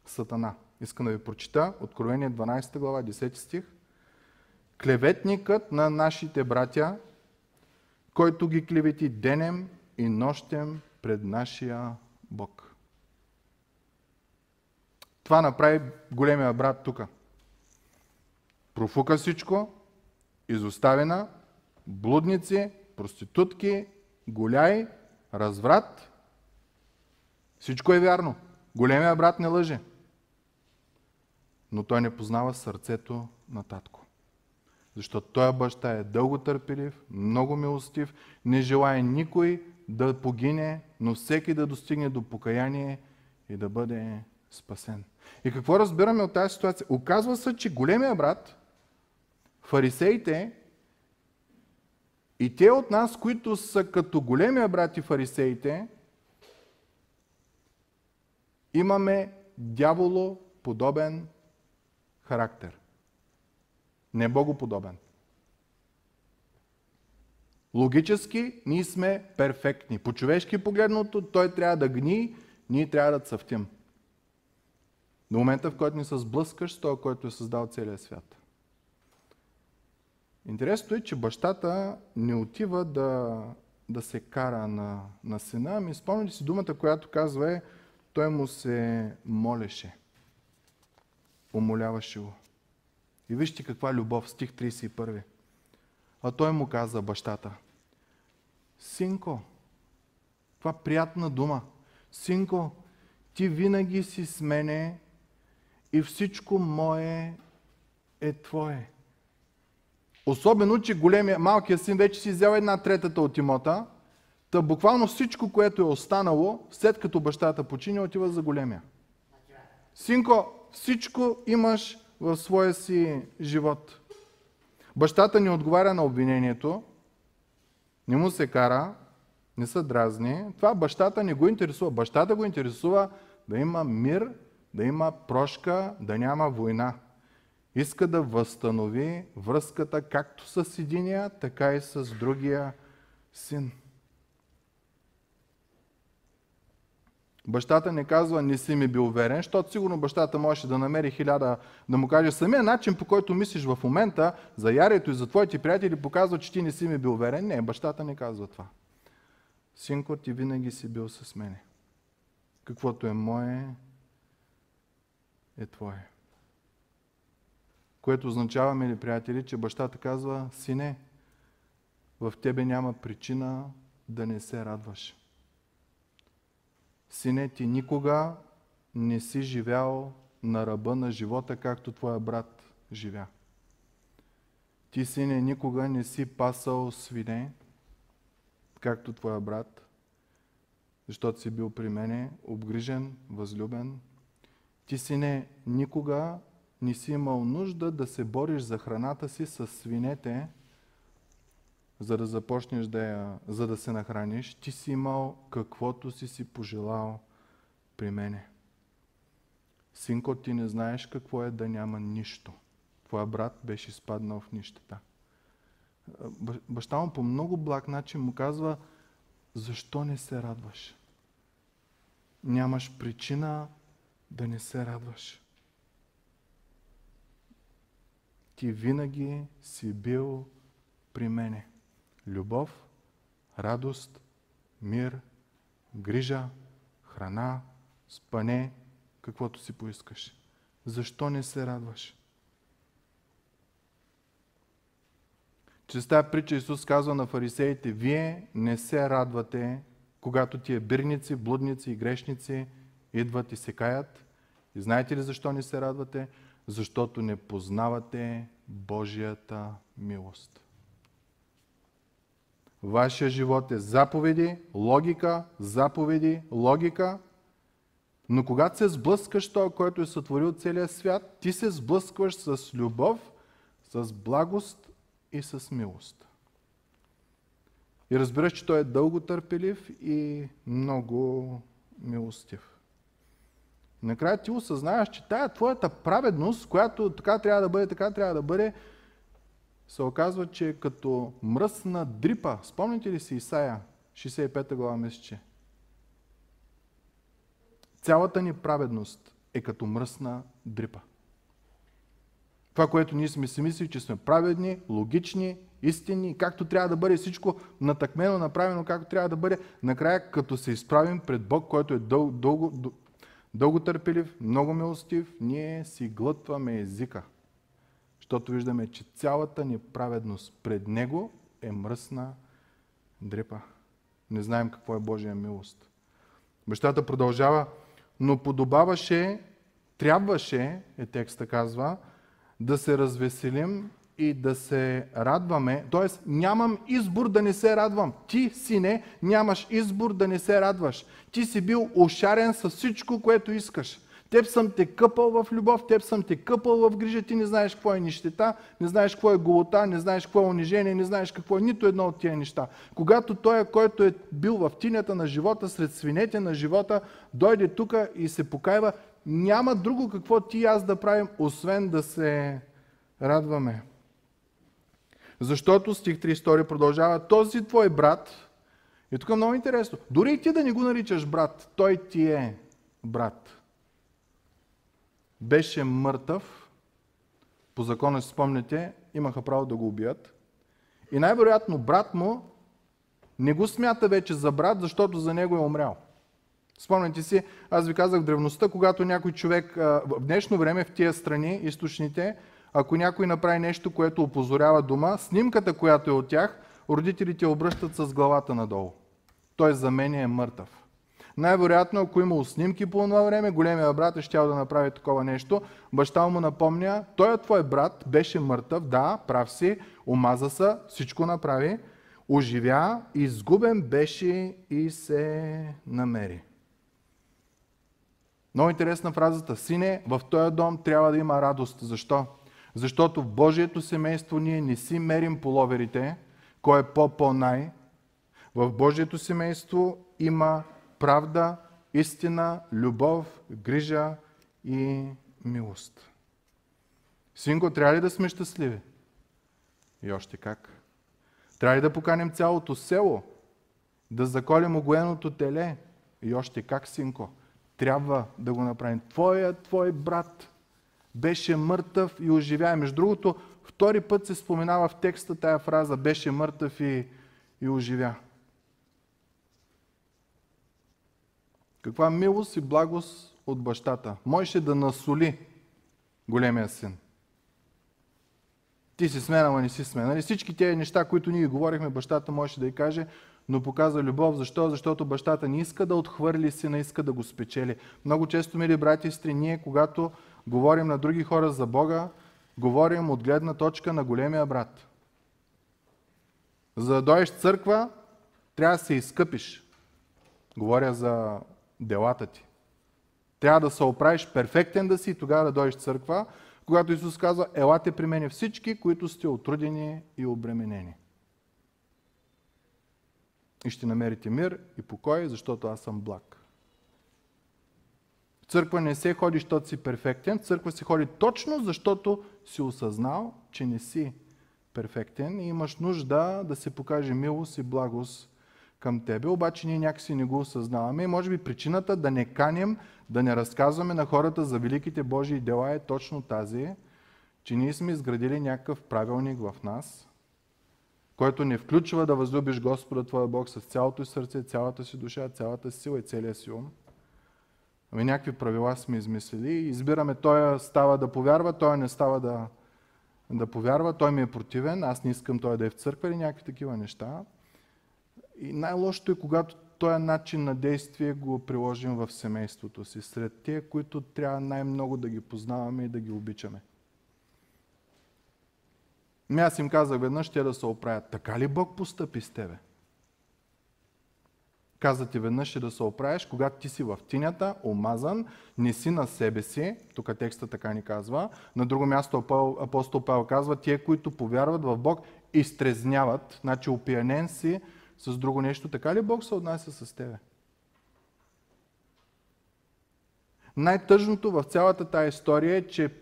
Сатана. Искам да ви прочита Откровение 12 глава, 10 стих. Клеветникът на нашите братя, който ги клевети денем и нощем пред нашия Бог. Това направи големия брат тук. Профука всичко, изоставена, блудници, проститутки, голяй, разврат. Всичко е вярно. Големия брат не лъже. Но той не познава сърцето на татко. Защото той баща е дълго търпелив, много милостив, не желае никой да погине, но всеки да достигне до покаяние и да бъде спасен. И какво разбираме от тази ситуация? Оказва се, че големия брат, фарисеите и те от нас, които са като големия брат и фарисеите, имаме дяволоподобен характер. Не богоподобен. Логически ние сме перфектни. По човешки погледното той трябва да гни, ние трябва да цъфтим. До момента, в който ни се сблъскаш с този, който е създал целия свят. Интересното е, че бащата не отива да се кара на сина. Ами спомняте си думата, която казва е, той му се молеше. Умоляваше го. И вижте каква любов, стих 31. А той му каза бащата: синко, каква приятна дума. Синко, ти винаги си с мене и всичко мое е твое. Особено, че малкият син вече си взял една третата от имота, та буквално всичко, което е останало, след като бащата почине, отива за големия. Синко, всичко имаш в своя си живот. Бащата не отговаря на обвинението, не му се кара, не са дразни. Това бащата не го интересува. Бащата го интересува да има мир, да има прошка, да няма война. Иска да възстанови връзката както с единия, така и с другия син. Бащата не казва, не си ми бил верен, защото сигурно бащата можеше да намери 1000, да му каже, самия начин, по който мислиш в момента за Ярието и за твоите приятели, показва, че ти не си ми бил верен. Не, бащата не казва това. Синко, ти винаги си бил с мене. Каквото е мое, е твое. Което означава, мили приятели, че бащата казва, сине, в тебе няма причина да не се радваш. Сине, ти никога не си живял на ръба на живота, както твоя брат живя. Ти, сине, никога не си пасал свине, както твоя брат, защото си бил при мене, обгрижен, възлюбен. Ти, сине, никога не си имал нужда да се бориш за храната си с свинете, за да започнеш за да се нахраниш. Ти си имал каквото си пожелал при мене. Синко, ти не знаеш какво е да няма нищо. Твоя брат беше изпаднал в нищета. Баща му по много благ начин му казва, защо не се радваш? Нямаш причина да не се радваш. Ти винаги си бил при мене. Любов, радост, мир, грижа, храна, спане, каквото си поискаш. Защо не се радваш? Чрез тази притча Исус казва на фарисеите, вие не се радвате, когато тия бирници, блудници и грешници идват и се каят. И знаете ли защо не се радвате? Защото не познавате Божията милост. Вашия живот е заповеди, логика, заповеди, логика. Но когато се сблъскаш това, който е сътворил целия свят, ти се сблъскваш с любов, с благост и с милост. И разбираш, че той е дълго търпелив и много милостив. Накрая ти осъзнаеш, че тая твоята праведност, която така трябва да бъде, така трябва да бъде, се оказва, че е като мръсна дрипа. Спомните ли си Исая, 65 глава месече? Цялата ни праведност е като мръсна дрипа. Това, което ние сме си мислили, че сме праведни, логични, истинни, както трябва да бъде всичко натъкмено, направено, както трябва да бъде, накрая като се изправим пред Бог, който е дълго търпелив, много милостив, ние си глътваме езика. Защото виждаме, че цялата ни праведност пред Него е мръсна дрипа. Не знаем какво е Божия милост. Бащата продължава, но подобаваше, трябваше, е текста казва, да се развеселим и да се радваме. Тоест, нямам избор да не се радвам. Ти, сине, нямаш избор да не се радваш. Ти си бил ошарен с всичко, което искаш. Теб съм те къпал в любов, теб съм те къпал в грижа, ти не знаеш какво е нищета, не знаеш какво е голота, не знаеш какво е унижение, не знаеш какво е нито едно от тия неща. Когато той, който е бил в тинята на живота, сред свинете на живота, дойде тук и се покаява, няма друго какво ти и аз да правим, освен да се радваме. Защото, стих 32 продължава, този твой брат, и тук е много интересно, дори и ти да не го наричаш брат, той ти е брат. Беше мъртъв, по закона си спомняте, имаха право да го убият. И най-вероятно брат му не го смята вече за брат, защото за него е умрял. Спомняте си, аз ви казах в древността, когато някой човек, в днешно време в тия страни, източните, ако някой направи нещо, което опозорява дома, снимката, която е от тях, родителите обръщат с главата надолу. Той за мен е мъртъв. Най-вероятно, ако имало снимки по това време, големия брат е щял да направи такова нещо. Баща му напомня, той е твой брат, беше мъртъв, да, прав си, омаза се, всичко направи, оживя, изгубен беше и се намери. Много интересна фразата. Сине, в този дом трябва да има радост. Защо? Защото в Божието семейство ние не си мерим половерите, кой е по-най. В Божието семейство има правда, истина, любов, грижа и милост. Синко, трябва ли да сме щастливи? И още как. Трябва ли да поканим цялото село? Да заколим огоеното теле? И още как, синко. Трябва да го направим. Твой брат беше мъртъв и оживя. Между другото, втори път се споменава в текста тая фраза. Беше мъртъв и оживя. Каква милост и благост от бащата. Можеше да насоли големия син. Ти си смена, но не си смена. Всички тези неща, които ние говорихме, бащата можеше да ѝ каже, но показва любов. Защо? Защото бащата не иска да отхвърли сина, иска да го спечели. Много често, мили брати и сестри, ние, когато говорим на други хора за Бога, говорим от гледна точка на големия брат. За да дойдеш в църква, трябва да се изкъпиш. Говоря за делата ти. Трябва да се оправиш, перфектен да си, и тогава да дойдеш в църква, когато Исус казва, елате при мене всички, които сте отрудени и обременени. И ще намерите мир и покой, защото аз съм благ. В църква не се ходи, защото си перфектен, в църква се ходи точно, защото си осъзнал, че не си перфектен и имаш нужда да се покаже милост и благост към тебе, обаче ние някакси не го осъзнаваме и може би причината да не каним, да не разказваме на хората за великите Божии дела е точно тази, че ние сме изградили някакъв правилник в нас, който не включва да възлюбиш Господа твоя Бог с цялото си сърце, цялата си душа, цялата си сила и целия си ум. Ами някакви правила сме измислили и избираме, той става да повярва, той не става да повярва, той ми е противен, аз не искам той да е в църква или някакви такива неща. И най-лошото е, когато този начин на действие го приложим в семейството си, сред тия, които трябва най-много да ги познаваме и да ги обичаме. И аз им казах веднъж, те да се оправят. Така ли Бог постъпи с тебе? Каза ти веднъж да се оправиш, когато ти си в тинята, омазан, не си на себе си, тук текста така ни казва. На друго място апостол Павел казва, тия, които повярват в Бог, изтрезняват, значи опиянен си, с друго нещо. Така ли Бог се отнася с тебе? Най-тъжното в цялата тая история е, че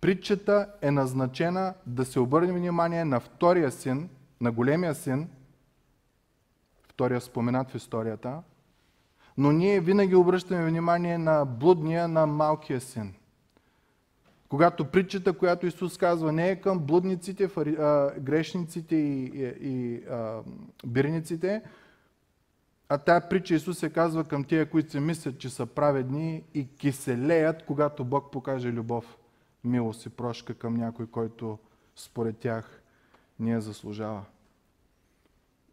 притчата е назначена да се обърне внимание на втория син, на големия син, втория споменат в историята, но ние винаги обръщаме внимание на блудния, на малкия син. Когато притчата, която Исус казва, не е към блудниците, грешниците и бирниците, а тая притча Исус се казва към тия, които се мислят, че са праведни и киселеят, когато Бог покаже любов, милост и прошка към някой, който според тях не я заслужава.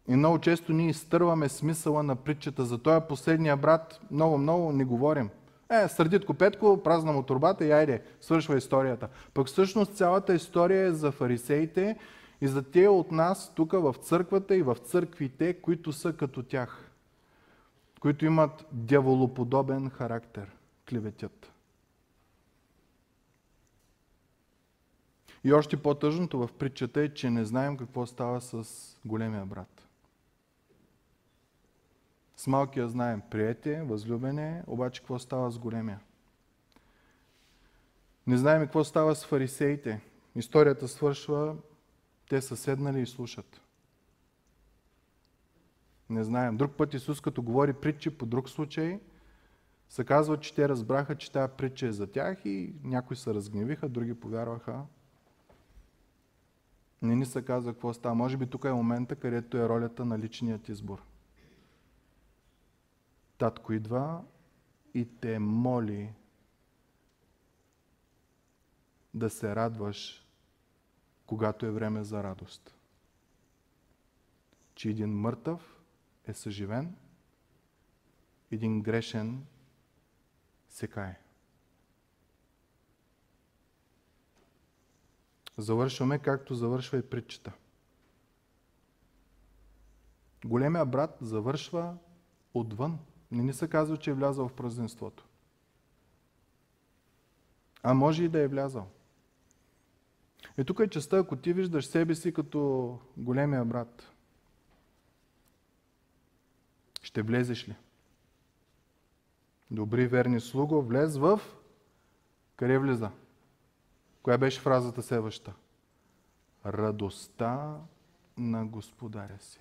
И много често ние изтърваме смисъла на притчата. За този последния брат много-много не говорим. Сърдитко-петко, празна му турбата и айде, свършва историята. Пък всъщност цялата история е за фарисеите и за тия от нас тук в църквата и в църквите, които са като тях, които имат дяволоподобен характер, клеветят. И още по-тъжното в притчата е, че не знаем какво става с големия брат. С малкия знаем, приете, възлюбене, обаче какво става с големия? Не знаем какво става с фарисеите. Историята свършва, те са седнали и слушат. Не знаем. Друг път Исус, като говори притчи по друг случай, се казва, че те разбраха, че тая притча е за тях и някои се разгневиха, други повярваха. Не ни се казва какво става. Може би тук е момента, където е ролята на личният избор. Татко идва и те моли да се радваш, когато е време за радост. Че един мъртъв е съживен, един грешен се кае. Завършваме, както завършва и притчата. Големия брат завършва отвън. Не ни се казва, че е влязал в празненството. А може и да е влязал. И тук е частта, ако ти виждаш себе си като големия брат, ще влезеш ли? Добри, верни слуго, влез в... Къде влиза? Коя беше фразата следваща? Радостта на Господаря си.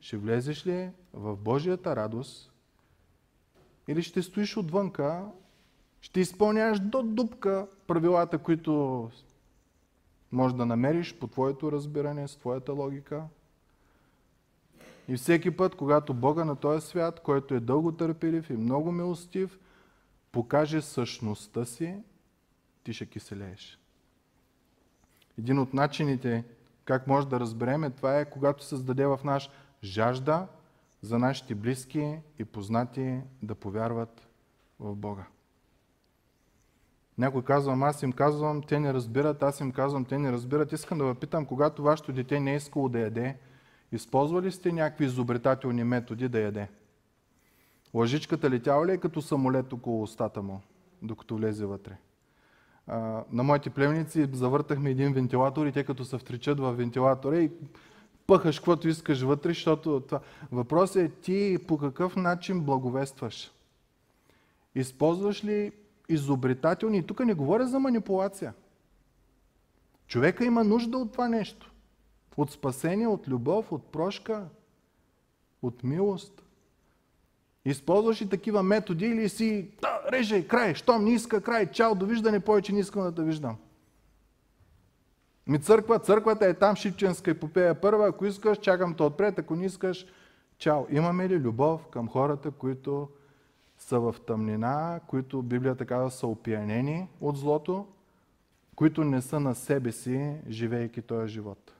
Ще влезеш ли в Божията радост или ще стоиш отвънка, ще изпълняваш до дупка правилата, които можеш да намериш по твоето разбиране, с твоята логика. И всеки път, когато Бога на този свят, който е дълго търпелив и много милостив, покаже същността си, ти ще киселееш. Един от начините, как може да разберем, това е когато създаде в наш жажда за нашите близки и познати да повярват в Бога. Някой казвам, аз им казвам, те не разбират, аз им казвам, те не разбират. Искам да ви питам, когато вашето дете не е искало да яде, използвали сте някакви изобретателни методи да яде? Лъжичката летяла ли е като самолет около устата му, докато влезе вътре? На моите племници завъртахме един вентилатор и те като се втричат в вентилатора и пъхаш каквото искаш вътре, защото това... Въпросът е ти по какъв начин благовестваш. Използваш ли изобретателни... И тук не говоря за манипулация. Човека има нужда от това нещо. От спасение, от любов, от прошка, от милост. Използваш ли такива методи или си... реже, край, щом не иска, край, чао, довиждане, повече не искам да те виждам. Ми църквата е там, Шипченска епопея първа, ако искаш, чакам те отпред, ако не искаш, чао. Имаме ли любов към хората, които са в тъмнина, които Библията казва са опиянени от злото, които не са на себе си, живейки този живот?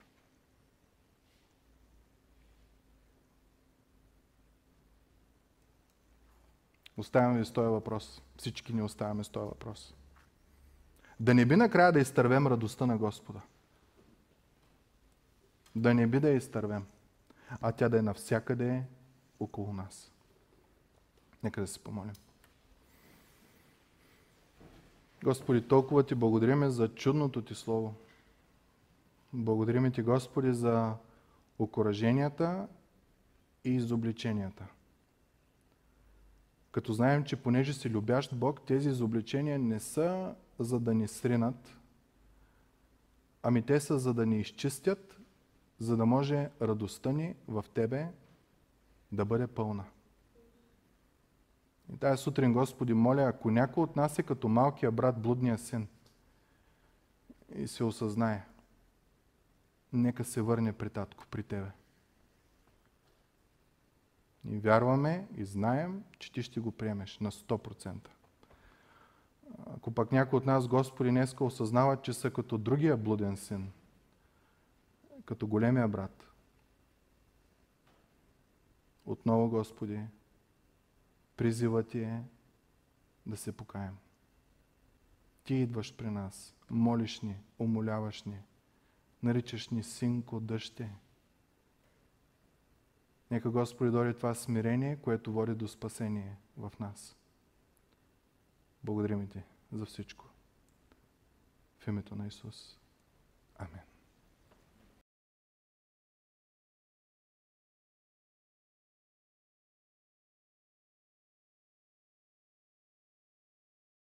Оставям ви с този въпрос. Всички ни оставяме с този въпрос. Да не би накрая да изтървем радостта на Господа. Да не би да я изтървем, а тя да е навсякъде около нас. Нека да се помолим. Господи, толкова ти благодарим за чудното ти слово. Благодарим ти, Господи, за окураженията и изобличенията. Като знаем, че понеже си любящ Бог, тези изобличения не са за да ни сринат, ами те са за да ни изчистят, за да може радостта ни в Тебе да бъде пълна. И тая сутрин, Господи, моля, ако някой от нас е като малкия брат, блудния син и се осъзнае, нека се върне при татко, при Тебе. И вярваме и знаем, че Ти ще го приемеш на 100%. Ако пък някой от нас, Господи, днеска осъзнава, че са като другия блуден син, като големия брат, отново, Господи, призива Ти е да се покаем. Ти идваш при нас, молиш ни, умоляваш ни, наричаш ни синко, дъще. Нека Господи дори това смирение, което води до спасение в нас. Благодарим Ти за всичко. В името на Исус. Амин.